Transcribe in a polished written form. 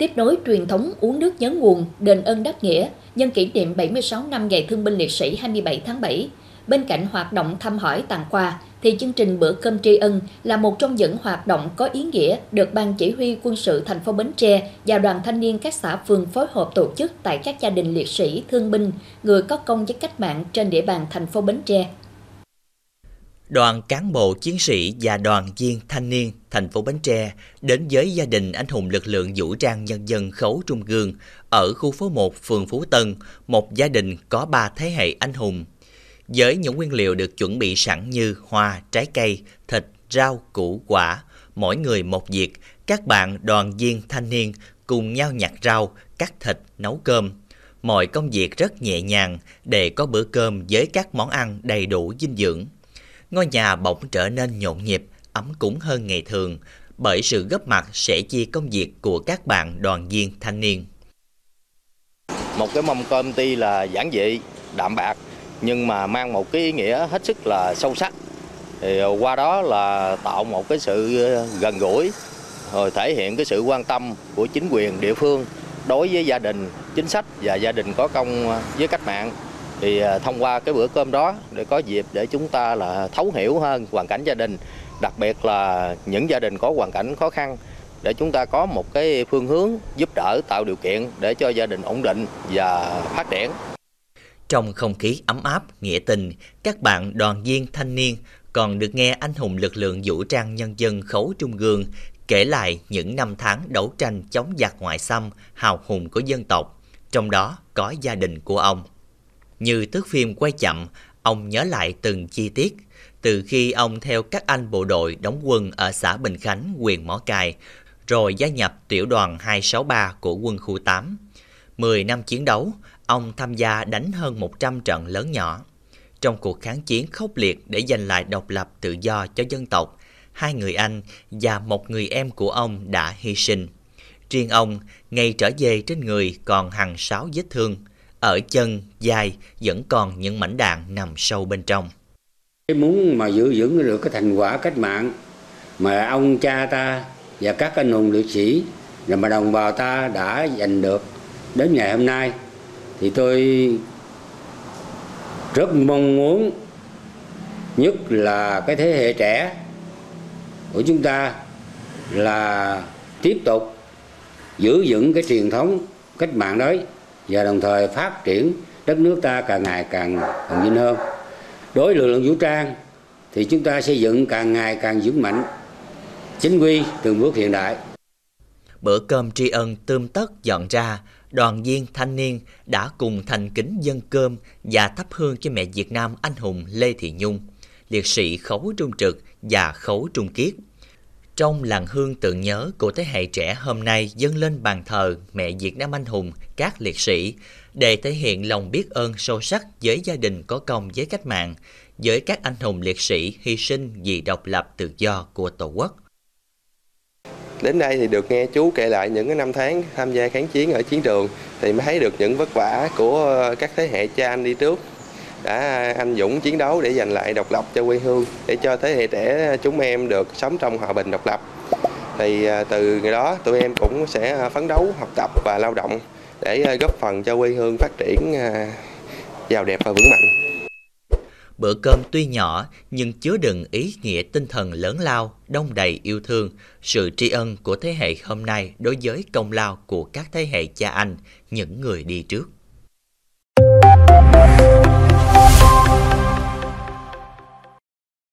tiếp nối truyền thống uống nước nhớ nguồn, đền ơn đáp nghĩa nhân kỷ niệm 76 năm Ngày Thương binh Liệt sĩ 27 tháng 7. Bên cạnh hoạt động thăm hỏi tặng quà, thì chương trình bữa cơm tri ân là một trong những hoạt động có ý nghĩa được Ban Chỉ huy Quân sự thành phố Bến Tre và Đoàn Thanh niên các xã phường phối hợp tổ chức tại các gia đình liệt sĩ, thương binh, người có công với cách mạng trên địa bàn thành phố Bến Tre. Đoàn cán bộ chiến sĩ và đoàn viên thanh niên thành phố Bến Tre đến với gia đình anh hùng lực lượng vũ trang nhân dân Khấu Trung Gương ở khu phố 1, phường Phú Tân, một gia đình có 3 thế hệ anh hùng. Với những nguyên liệu được chuẩn bị sẵn như hoa, trái cây, thịt, rau, củ, quả, mỗi người một việc, các bạn đoàn viên thanh niên cùng nhau nhặt rau, cắt thịt, nấu cơm. Mọi công việc rất nhẹ nhàng để có bữa cơm với các món ăn đầy đủ dinh dưỡng. Ngôi nhà bỗng trở nên nhộn nhịp, ấm cúng hơn ngày thường bởi sự góp mặt sẻ chia công việc của các bạn đoàn viên thanh niên. Một cái mâm cơm tuy là giản dị, đạm bạc, nhưng mà mang một cái ý nghĩa hết sức là sâu sắc. Thì qua đó là tạo một cái sự gần gũi, rồi thể hiện cái sự quan tâm của chính quyền địa phương đối với gia đình chính sách và gia đình có công với cách mạng. Thì thông qua cái bữa cơm đó để có dịp để chúng ta là thấu hiểu hơn hoàn cảnh gia đình, đặc biệt là những gia đình có hoàn cảnh khó khăn, để chúng ta có một cái phương hướng giúp đỡ, tạo điều kiện để cho gia đình ổn định và phát triển. Trong không khí ấm áp, nghĩa tình, các bạn đoàn viên thanh niên còn được nghe anh hùng lực lượng vũ trang nhân dân Khấu Trung Gương kể lại những năm tháng đấu tranh chống giặc ngoại xâm hào hùng của dân tộc, trong đó có gia đình của ông. Như thước phim quay chậm, ông nhớ lại từng chi tiết. Từ khi ông theo các anh bộ đội đóng quân ở xã Bình Khánh, huyện Mỏ Cài, rồi gia nhập tiểu đoàn 263 của quân khu 8. 10 năm chiến đấu, ông tham gia đánh hơn 100 trận lớn nhỏ. Trong cuộc kháng chiến khốc liệt để giành lại độc lập tự do cho dân tộc, 2 người anh và 1 người em của ông đã hy sinh. Riêng ông, ngày trở về trên người còn hàng 6 vết thương. Ở chân, vai vẫn còn những mảnh đạn nằm sâu bên trong. Muốn mà giữ vững được cái thành quả cách mạng mà ông cha ta và các anh hùng liệt sĩ và mà đồng bào ta đã giành được đến ngày hôm nay, thì tôi rất mong muốn, nhất là cái thế hệ trẻ của chúng ta, là tiếp tục giữ vững cái truyền thống cách mạng đó và đồng thời phát triển đất nước ta càng ngày càng hùng vinh hơn. Đối lực lượng vũ trang thì chúng ta xây dựng càng ngày càng vững mạnh, chính quy, từng bước hiện đại. Bữa cơm tri ân tươm tất dọn ra, đoàn viên thanh niên đã cùng thành kính dâng cơm và thắp hương cho mẹ Việt Nam anh hùng Lê Thị Nhung, liệt sĩ Khấu Trung Trực và Khấu Trung Kiết. Trong làng hương tưởng nhớ của thế hệ trẻ hôm nay dâng lên bàn thờ mẹ Việt Nam anh hùng, các liệt sĩ để thể hiện lòng biết ơn sâu sắc với gia đình có công với cách mạng, với các anh hùng liệt sĩ hy sinh vì độc lập tự do của Tổ quốc. Đến đây thì được nghe chú kể lại những năm tháng tham gia kháng chiến ở chiến trường thì mới thấy được những vất vả của các thế hệ cha anh đi trước đã anh dũng chiến đấu để giành lại độc lập cho quê hương, để cho thế hệ trẻ chúng em được sống trong hòa bình độc lập. Thì từ ngày đó tụi em cũng sẽ phấn đấu, học tập và lao động để góp phần cho quê hương phát triển giàu đẹp và vững mạnh. Bữa cơm tuy nhỏ nhưng chứa đựng ý nghĩa tinh thần lớn lao, đong đầy yêu thương, sự tri ân của thế hệ hôm nay đối với công lao của các thế hệ cha anh, những người đi trước.